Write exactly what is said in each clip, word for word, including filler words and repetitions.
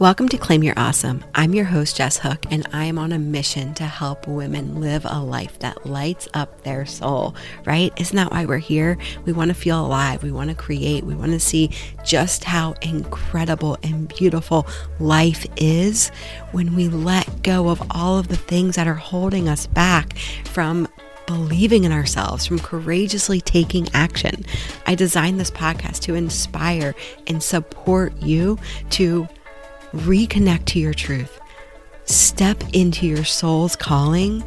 Welcome to Claim Your Awesome. I'm your host, Jess Hook, and I am on a mission to help women live a life that lights up their soul, right? Isn't that why we're here? We want to feel alive. We want to create. We want to see just how incredible and beautiful life is when we let go of all of the things that are holding us back from believing in ourselves, from courageously taking action. I designed this podcast to inspire and support you to reconnect to your truth, step into your soul's calling,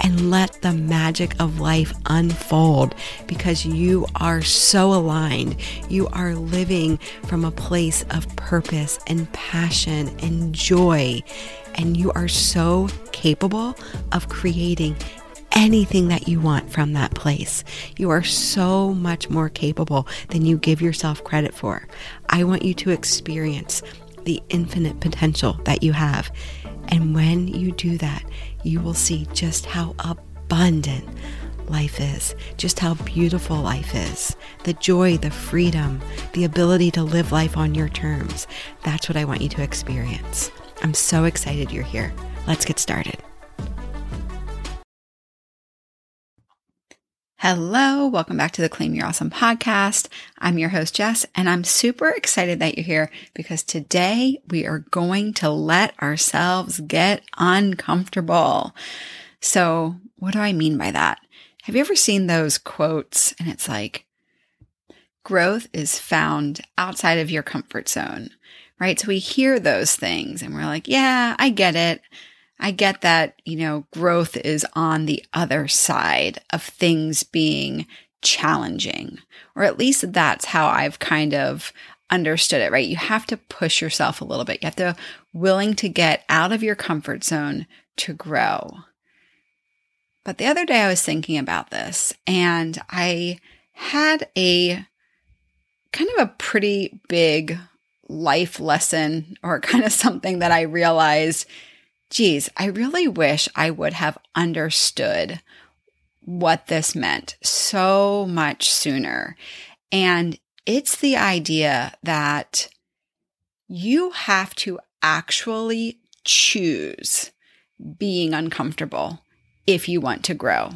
and let the magic of life unfold because you are so aligned. You are living from a place of purpose and passion and joy, and you are so capable of creating anything that you want from that place. You are so much more capable than you give yourself credit for. I want you to experience the infinite potential that you have. And when you do that, you will see just how abundant life is, just how beautiful life is, the joy, the freedom, the ability to live life on your terms. That's what I want you to experience. I'm so excited you're here. Let's get started. Hello, welcome back to the Claim Your Awesome podcast. I'm your host, Jess, and I'm super excited that you're here because today we are going to let ourselves get uncomfortable. So what do I mean by that? Have you ever seen those quotes? And it's like, growth is found outside of your comfort zone, right? So we hear those things and we're like, yeah, I get it. I get that, you know, growth is on the other side of things being challenging, or at least that's how I've kind of understood it, right? You have to push yourself a little bit. You have to be willing to get out of your comfort zone to grow. But the other day I was thinking about this and I had a kind of a pretty big life lesson or kind of something that I realized, geez, I really wish I would have understood what this meant so much sooner. And it's the idea that you have to actually choose being uncomfortable if you want to grow.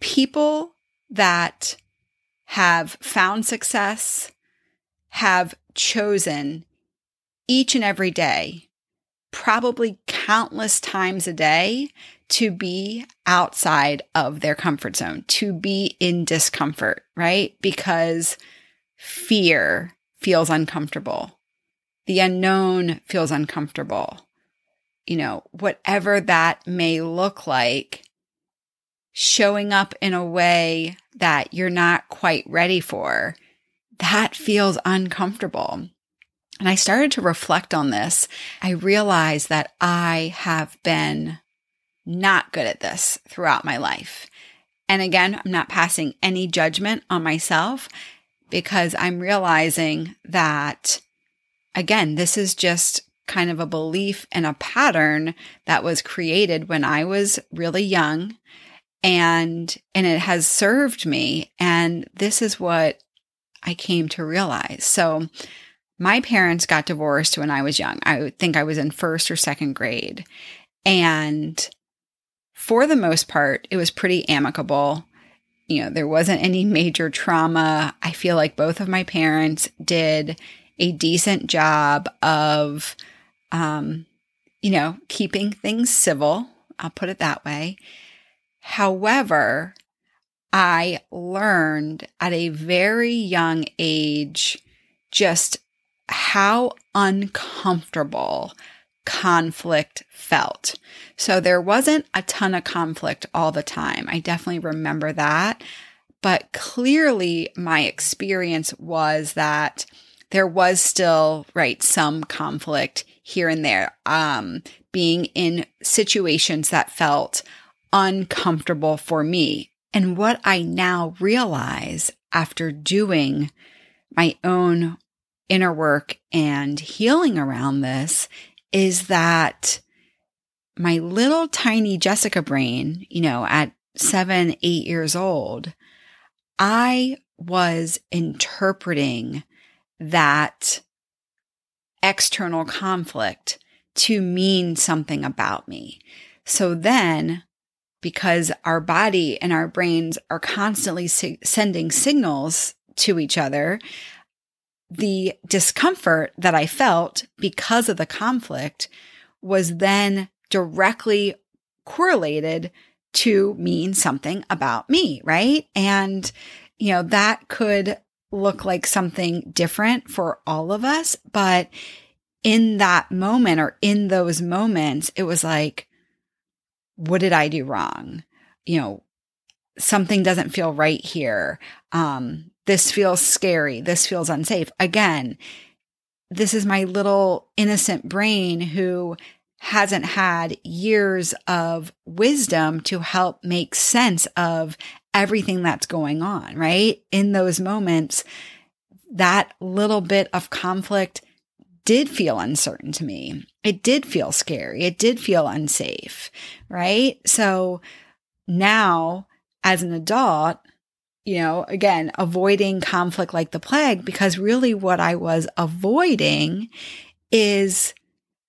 People that have found success have chosen each and every day, probably countless times a day, to be outside of their comfort zone, to be in discomfort, right? Because fear feels uncomfortable. The unknown feels uncomfortable. You know, whatever that may look like, showing up in a way that you're not quite ready for, that feels uncomfortable. And I started to reflect on this. I realized that I have been not good at this throughout my life. And again, I'm not passing any judgment on myself because I'm realizing that, again, this is just kind of a belief and a pattern that was created when I was really young, and and it has served me. And this is what I came to realize. So my parents got divorced when I was young. I think I was in first or second grade. And for the most part, it was pretty amicable. You know, there wasn't any major trauma. I feel like both of my parents did a decent job of, um, you know, keeping things civil. I'll put it that way. However, I learned at a very young age just how uncomfortable conflict felt. So there wasn't a ton of conflict all the time. I definitely remember that. But clearly my experience was that there was still, right, some conflict here and there, um, being in situations that felt uncomfortable for me. And what I now realize after doing my own inner work and healing around this is that my little tiny Jessica brain, you know, at seven, eight years old, I was interpreting that external conflict to mean something about me. So then, because our body and our brains are constantly sig- sending signals to each other, the discomfort that I felt because of the conflict was then directly correlated to mean something about me, right? And, you know, that could look like something different for all of us. But in that moment or in those moments, it was like, what did I do wrong? You know, something doesn't feel right here. Um, this feels scary. This feels unsafe. Again, this is my little innocent brain who hasn't had years of wisdom to help make sense of everything that's going on, right? In those moments, that little bit of conflict did feel uncertain to me. It did feel scary. It did feel unsafe, right? So now as an adult, you know, again, avoiding conflict like the plague, because really what I was avoiding is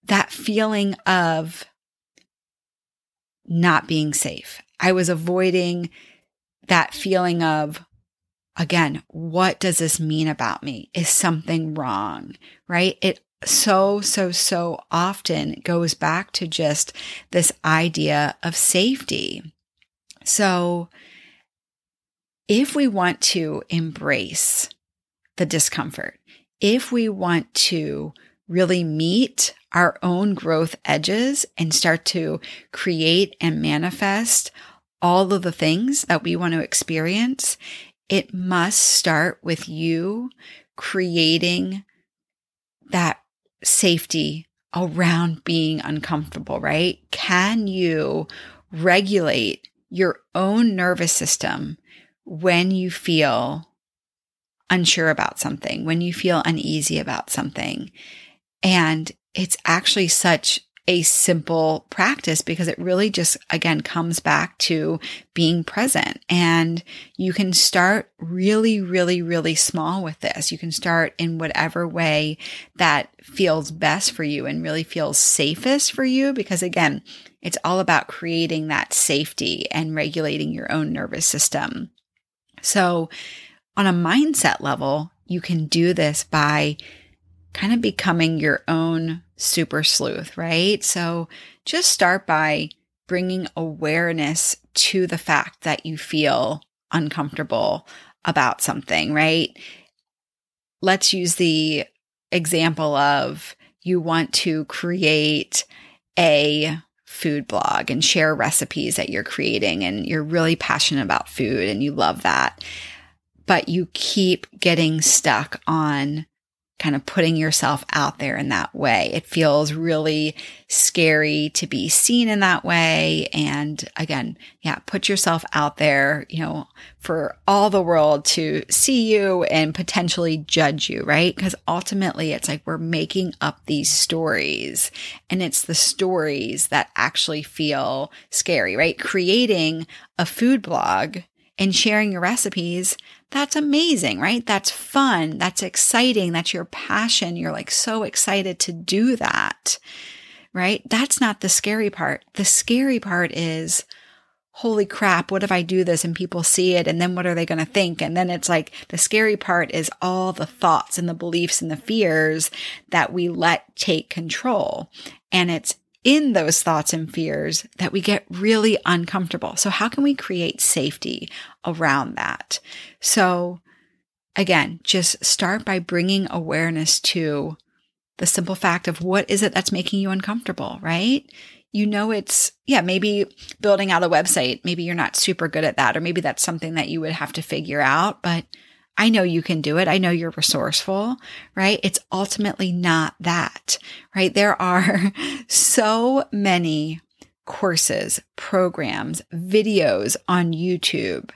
that feeling of not being safe. I was avoiding that feeling of, again, what does this mean about me? Is something wrong, right? It so, so, so often goes back to just this idea of safety. So if we want to embrace the discomfort, if we want to really meet our own growth edges and start to create and manifest all of the things that we want to experience, it must start with you creating that safety around being uncomfortable, right? Can you regulate your own nervous system when you feel unsure about something, when you feel uneasy about something? And it's actually such a simple practice because it really just, again, comes back to being present. And you can start really, really, really small with this. You can start in whatever way that feels best for you and really feels safest for you. Because again, it's all about creating that safety and regulating your own nervous system. So on a mindset level, you can do this by kind of becoming your own super sleuth, right? So just start by bringing awareness to the fact that you feel uncomfortable about something, right? Let's use the example of you want to create a food blog and share recipes that you're creating and you're really passionate about food and you love that, but you keep getting stuck on kind of putting yourself out there in that way. It feels really scary to be seen in that way. And again, yeah, put yourself out there, you know, for all the world to see you and potentially judge you, right? Because ultimately it's like we're making up these stories and it's the stories that actually feel scary, right? Creating a food blog and sharing your recipes, that's amazing, right? That's fun. That's exciting. That's your passion. You're like so excited to do that, right? That's not the scary part. The scary part is, holy crap, what if I do this and people see it? And then what are they going to think? And then it's like the scary part is all the thoughts and the beliefs and the fears that we let take control. And it's in those thoughts and fears that we get really uncomfortable. So how can we create safety around that? So again, just start by bringing awareness to the simple fact of what is it that's making you uncomfortable, right? You know, it's, yeah, maybe building out a website, maybe you're not super good at that, or maybe that's something that you would have to figure out, but I know you can do it. I know you're resourceful, right? It's ultimately not that, right? There are so many courses, programs, videos on YouTube,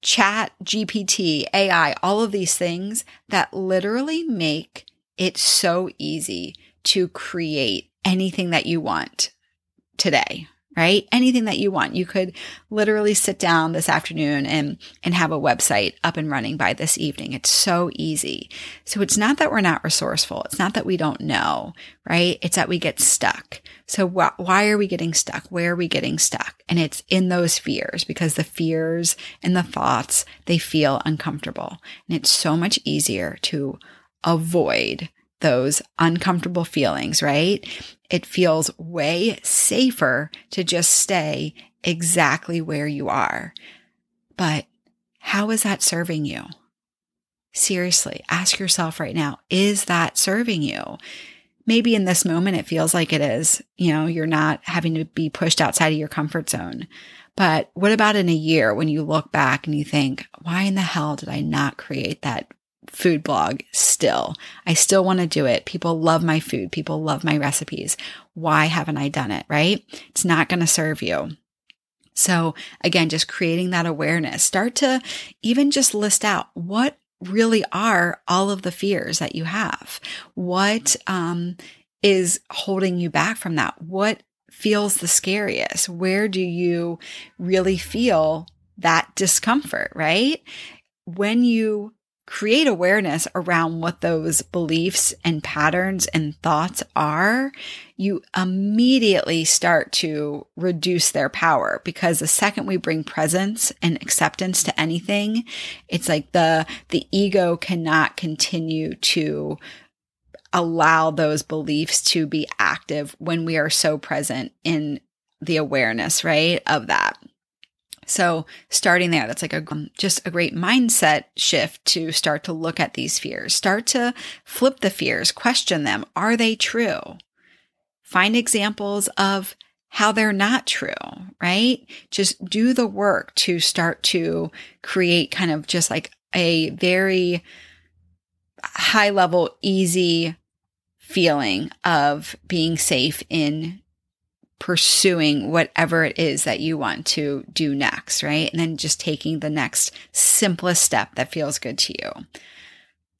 Chat G P T, A I, all of these things that literally make it so easy to create anything that you want today, right? Anything that you want. You could literally sit down this afternoon and, and have a website up and running by this evening. It's so easy. So it's not that we're not resourceful. It's not that we don't know, right? It's that we get stuck. So wh- why are we getting stuck? Where are we getting stuck? And it's in those fears, because the fears and the thoughts, they feel uncomfortable. And it's so much easier to avoid those uncomfortable feelings, right? It feels way safer to just stay exactly where you are. But how is that serving you? Seriously, ask yourself right now, is that serving you? Maybe in this moment it feels like it is. You know, you're not having to be pushed outside of your comfort zone. But what about in a year when you look back and you think, why in the hell did I not create that food blog still? I still want to do it. People love my food. People love my recipes. Why haven't I done it, right? It's not going to serve you. So again, just creating that awareness. Start to even just list out what really are all of the fears that you have. What um, is holding you back from that? What feels the scariest? Where do you really feel that discomfort, right? When you create awareness around what those beliefs and patterns and thoughts are, you immediately start to reduce their power, because the second we bring presence and acceptance to anything, it's like the the ego cannot continue to allow those beliefs to be active when we are so present in the awareness, right, of that. So starting there, that's like a just a great mindset shift to start to look at these fears. Start to flip the fears, question them. Are they true? Find examples of how they're not true, right? Just do the work to start to create kind of just like a very high level, easy feeling of being safe in pursuing whatever it is that you want to do next, right? And then just taking the next simplest step that feels good to you.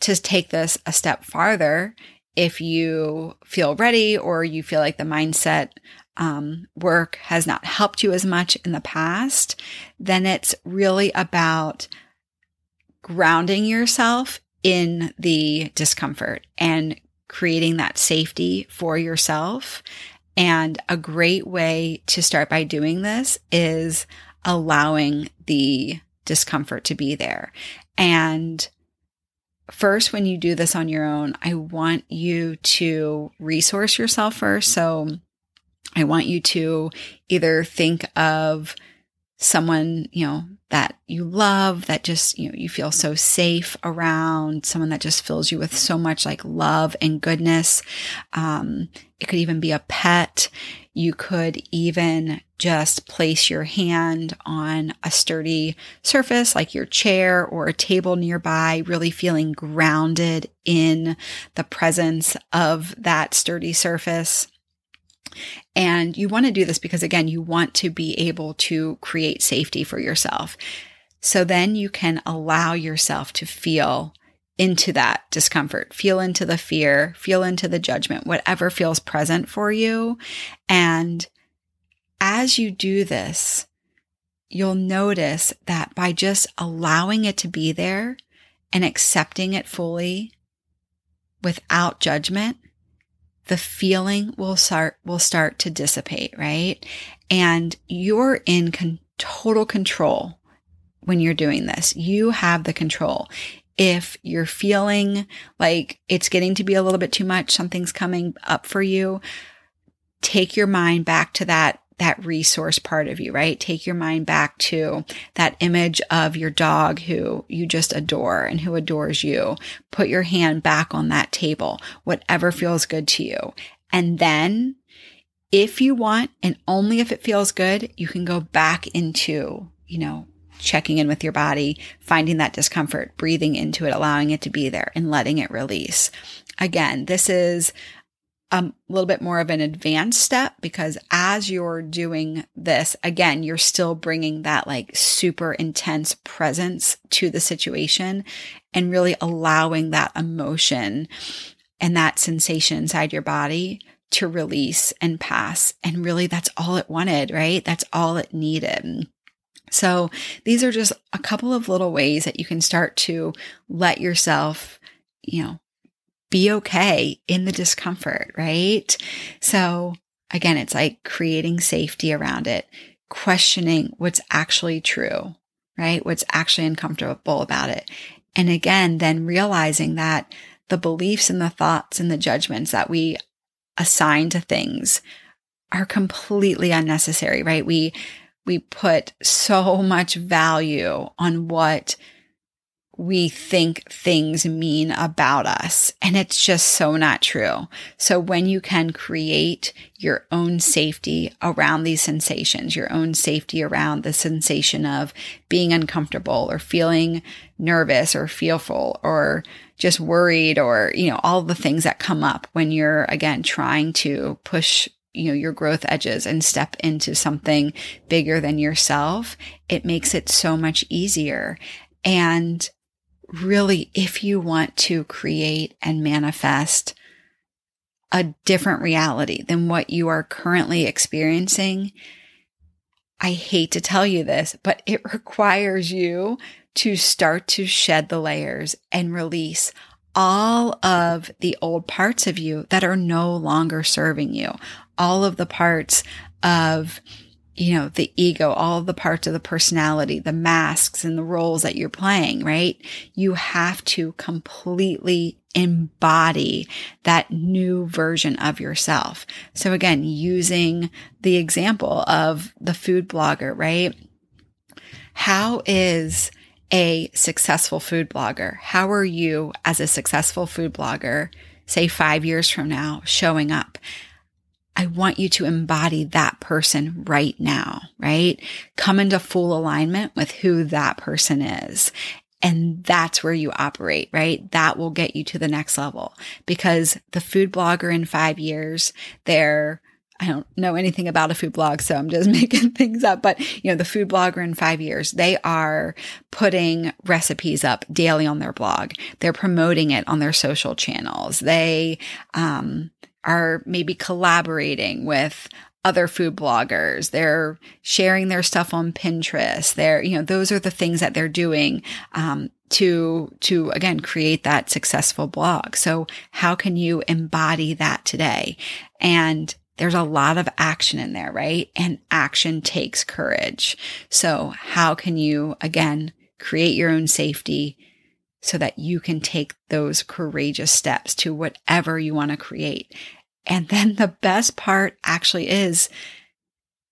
To take this a step farther, if you feel ready or you feel like the mindset um, work has not helped you as much in the past, then it's really about grounding yourself in the discomfort and creating that safety for yourself. And a great way to start by doing this is allowing the discomfort to be there. And first, when you do this on your own, I want you to resource yourself first. So I want you to either think of someone, you know, that you love, that just, you know, you feel so safe around, someone that just fills you with so much like love and goodness. Um, it could even be a pet. You could even just place your hand on a sturdy surface like your chair or a table nearby, really feeling grounded in the presence of that sturdy surface. And you want to do this because, again, you want to be able to create safety for yourself. So then you can allow yourself to feel into that discomfort, feel into the fear, feel into the judgment, whatever feels present for you. And as you do this, you'll notice that by just allowing it to be there and accepting it fully without judgment, the feeling will start will start to dissipate, right? And you're in con- total control when you're doing this. You have the control. If you're feeling like it's getting to be a little bit too much, something's coming up for you, take your mind back to that that resource part of you, right? Take your mind back to that image of your dog who you just adore and who adores you. Put your hand back on that table, whatever feels good to you. And then if you want, and only if it feels good, you can go back into, you know, checking in with your body, finding that discomfort, breathing into it, allowing it to be there and letting it release. Again, this is a little bit more of an advanced step, because as you're doing this, again, you're still bringing that like super intense presence to the situation and really allowing that emotion and that sensation inside your body to release and pass. And really, that's all it wanted, right? That's all it needed. So these are just a couple of little ways that you can start to let yourself, you know, be okay in the discomfort, right? So again, it's like creating safety around it, questioning what's actually true, right? What's actually uncomfortable about it. And again, then realizing that the beliefs and the thoughts and the judgments that we assign to things are completely unnecessary, right? We we put so much value on what we think things mean about us, and it's just so not true. So when you can create your own safety around these sensations, your own safety around the sensation of being uncomfortable or feeling nervous or fearful or just worried, or, you know, all the things that come up when you're, again, trying to push, you know, your growth edges and step into something bigger than yourself, it makes it so much easier. And really, if you want to create and manifest a different reality than what you are currently experiencing, I hate to tell you this, but it requires you to start to shed the layers and release all of the old parts of you that are no longer serving you, all of the parts of, you know, the ego, all of the parts of the personality, the masks and the roles that you're playing, right? You have to completely embody that new version of yourself. So again, using the example of the food blogger, right? How is a successful food blogger? How are you as a successful food blogger, say five years from now, showing up? I want you to embody that person right now, right? Come into full alignment with who that person is. And that's where you operate, right? That will get you to the next level, because the food blogger in five years, they're, I don't know anything about a food blog, so I'm just making things up. But, you know, the food blogger in five years, they are putting recipes up daily on their blog. They're promoting it on their social channels. They, um, are maybe collaborating with other food bloggers. They're sharing their stuff on Pinterest. They're, you know, those are the things that they're doing um, to, to again, create that successful blog. So how can you embody that today? And there's a lot of action in there, right? And action takes courage. So how can you, again, create your own safety so that you can take those courageous steps to whatever you want to create? And then the best part actually is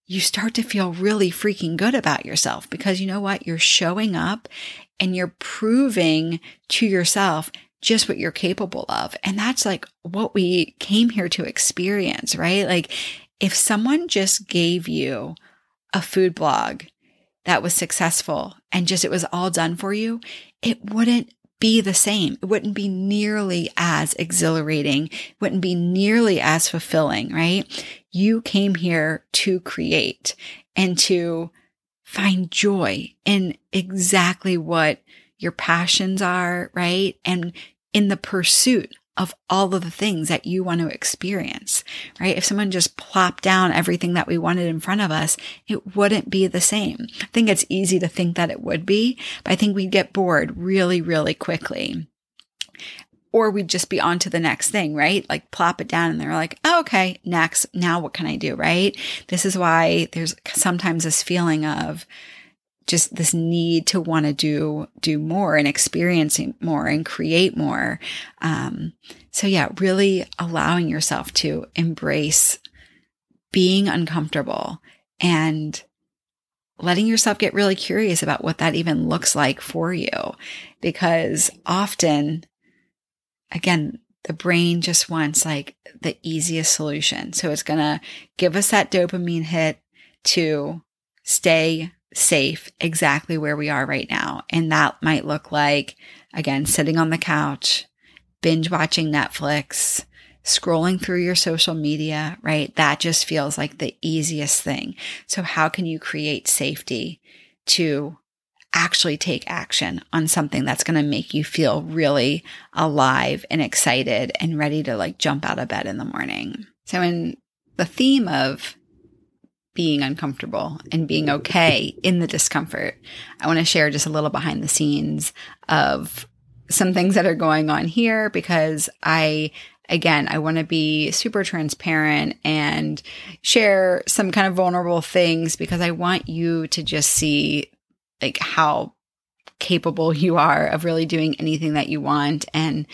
you start to feel really freaking good about yourself, because you know what? You're showing up and you're proving to yourself just what you're capable of. And that's like what we came here to experience, right? Like if someone just gave you a food blog that was successful and just it was all done for you, it wouldn't be the same. It wouldn't be nearly as exhilarating. It wouldn't be nearly as fulfilling, right? You came here to create and to find joy in exactly what your passions are, right? And in the pursuit of all of the things that you want to experience, right? If someone just plopped down everything that we wanted in front of us, it wouldn't be the same. I think it's easy to think that it would be, but I think we'd get bored really, really quickly. Or we'd just be on to the next thing, right? Like plop it down and they're like, oh, okay, next, now what can I do, right? This is why there's sometimes this feeling of just this need to want to do do more and experience more and create more. Um, so yeah, really allowing yourself to embrace being uncomfortable and letting yourself get really curious about what that even looks like for you. Because often, again, the brain just wants like the easiest solution. So it's going to give us that dopamine hit to stay safe exactly where we are right now. And that might look like, again, sitting on the couch, binge watching Netflix, scrolling through your social media, right? That just feels like the easiest thing. So how can you create safety to actually take action on something that's going to make you feel really alive and excited and ready to like jump out of bed in the morning. So in the theme of being uncomfortable and being okay in the discomfort, I want to share just a little behind the scenes of some things that are going on here, because I, again, I want to be super transparent and share some kind of vulnerable things, because I want you to just see like how capable you are of really doing anything that you want. And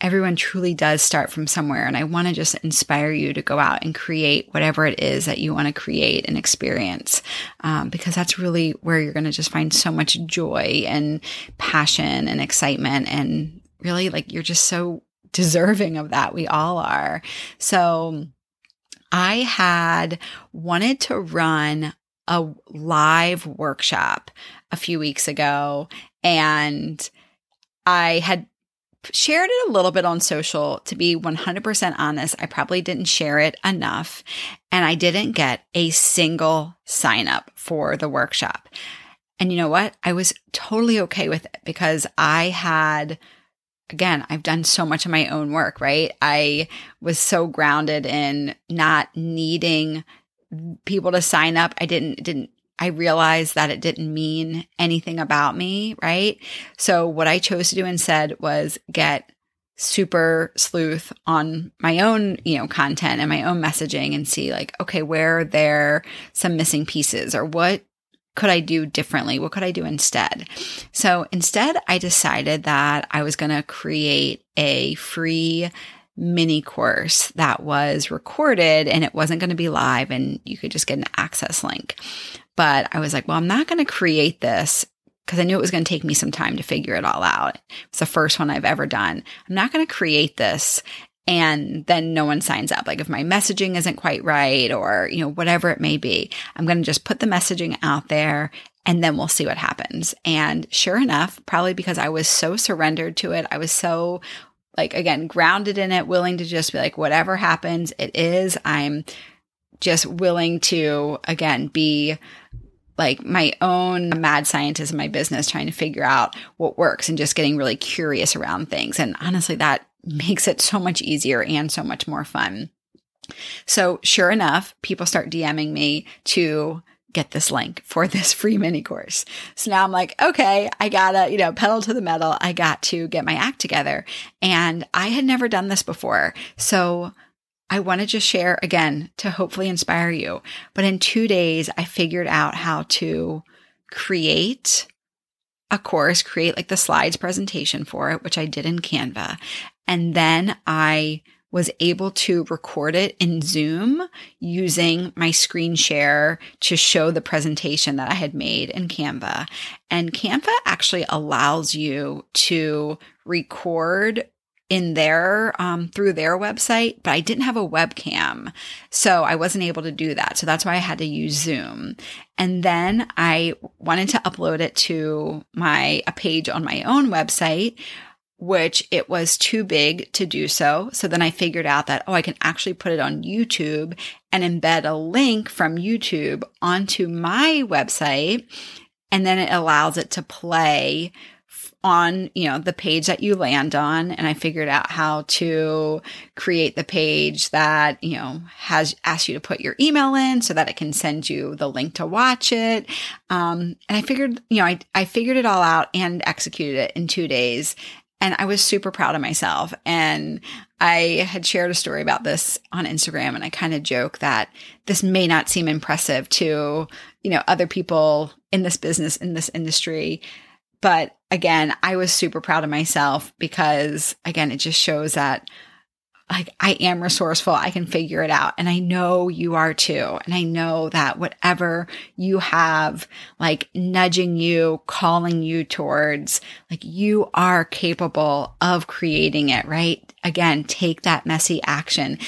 everyone truly does start from somewhere. And I want to just inspire you to go out and create whatever it is that you want to create and experience, um, because that's really where you're going to just find so much joy and passion and excitement. And really, like, you're just so deserving of that. We all are. So I had wanted to run a live workshop a few weeks ago, and I had shared it a little bit on social. To be one hundred percent honest, I probably didn't share it enough, and I didn't get a single sign up for the workshop. And you know what? I was totally okay with it, because I had, again, I've done so much of my own work, right? I was so grounded in not needing people to sign up. I didn't, didn't, I realized that it didn't mean anything about me, right? So what I chose to do instead was get super sleuth on my own, you know, content and my own messaging, and see like, okay, where are there some missing pieces, or what could I do differently? What could I do instead? So instead, I decided that I was going to create a free mini course that was recorded, and it wasn't going to be live, and you could just get an access link. But I was like, well, I'm not going to create this, because I knew it was going to take me some time to figure it all out. It's the first one I've ever done. I'm not going to create this and then no one signs up. Like if my messaging isn't quite right, or, you know, whatever it may be, I'm going to just put the messaging out there, and then we'll see what happens. And sure enough, probably because I was so surrendered to it, I was so, like, again, grounded in it, willing to just be like, whatever happens, it is. I'm just willing to, again, be like my own mad scientist in my business, trying to figure out what works and just getting really curious around things. And honestly, that makes it so much easier and so much more fun. So sure enough, people start DMing me to get this link for this free mini course. So now I'm like, okay, I gotta, you know, pedal to the metal. I got to get my act together. And I had never done this before. So I want to just share again to hopefully inspire you. But in two days, I figured out how to create a course, create like the slides presentation for it, which I did in Canva. And then I was able to record it in Zoom using my screen share to show the presentation that I had made in Canva. And Canva actually allows you to record in their, um, through their website, but I didn't have a webcam, so I wasn't able to do that. So that's why I had to use Zoom. And then I wanted to upload it to my, a page on my own website, which it was too big to do so. So then I figured out that, oh, I can actually put it on YouTube and embed a link from YouTube onto my website. And then it allows it to play on, you know, the page that you land on. And I figured out how to create the page that, you know, has asked you to put your email in so that it can send you the link to watch it. Um, and I figured, you know, I, I figured it all out and executed it in two days. And I was super proud of myself. And I had shared a story about this on Instagram, and I kind of joke that this may not seem impressive to, you know, other people in this business, in this industry. But again, I was super proud of myself, because again, it just shows that like I am resourceful. I can figure it out. And I know you are too. And I know that whatever you have, like nudging you, calling you towards, like you are capable of creating it, right? Again, take that messy action.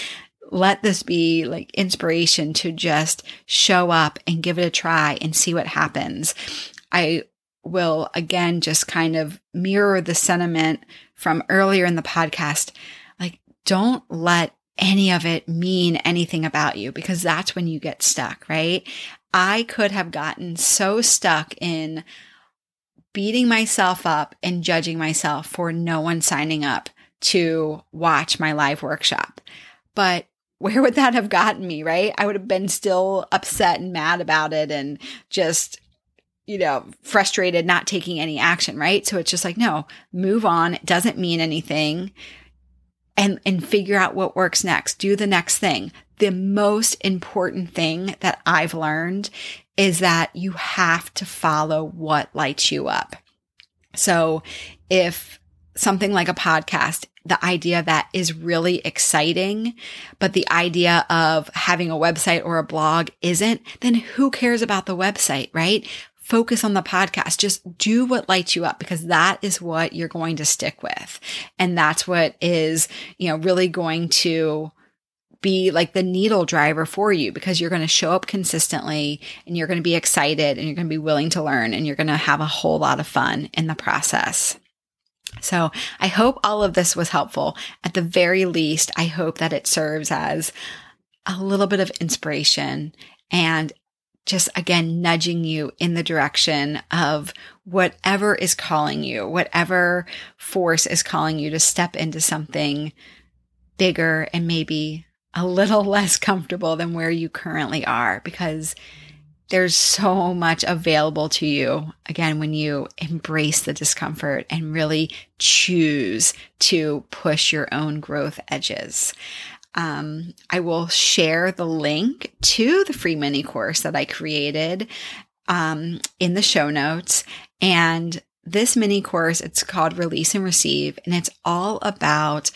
Let this be like inspiration to just show up and give it a try and see what happens. I will again, just kind of mirror the sentiment from earlier in the podcast. Don't let any of it mean anything about you, because that's when you get stuck, right? I could have gotten so stuck in, beating myself up and judging myself for no one signing up to watch my live workshop. But where would that have gotten me, right? I would have been still upset and mad about it and just, you know, frustrated, not taking any action, right? So it's just like, no, move on. It doesn't mean anything. And, and figure out what works next. Do the next thing. The most important thing that I've learned is that you have to follow what lights you up. So if something like a podcast, the idea of that is really exciting, but the idea of having a website or a blog isn't, then who cares about the website, right? Focus on the podcast. Just do what lights you up, because that is what you're going to stick with. And that's what is, you know, really going to be like the needle driver for you, because you're going to show up consistently and you're going to be excited and you're going to be willing to learn and you're going to have a whole lot of fun in the process. So I hope all of this was helpful. At the very least, I hope that it serves as a little bit of inspiration and just, again, nudging you in the direction of whatever is calling you, whatever force is calling you to step into something bigger and maybe a little less comfortable than where you currently are, because there's so much available to you, again, when you embrace the discomfort and really choose to push your own growth edges. Um, I will share the link to the free mini course that I created um, in the show notes. And this mini course, it's called Release and Receive, and it's all about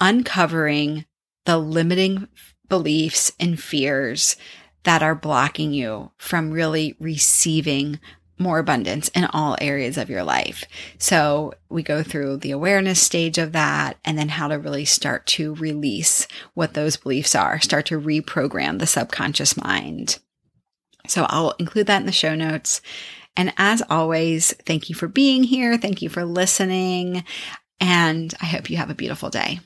uncovering the limiting beliefs and fears that are blocking you from really receiving more abundance in all areas of your life. So we go through the awareness stage of that, and then how to really start to release what those beliefs are, start to reprogram the subconscious mind. So I'll include that in the show notes. And as always, thank you for being here. Thank you for listening. And I hope you have a beautiful day.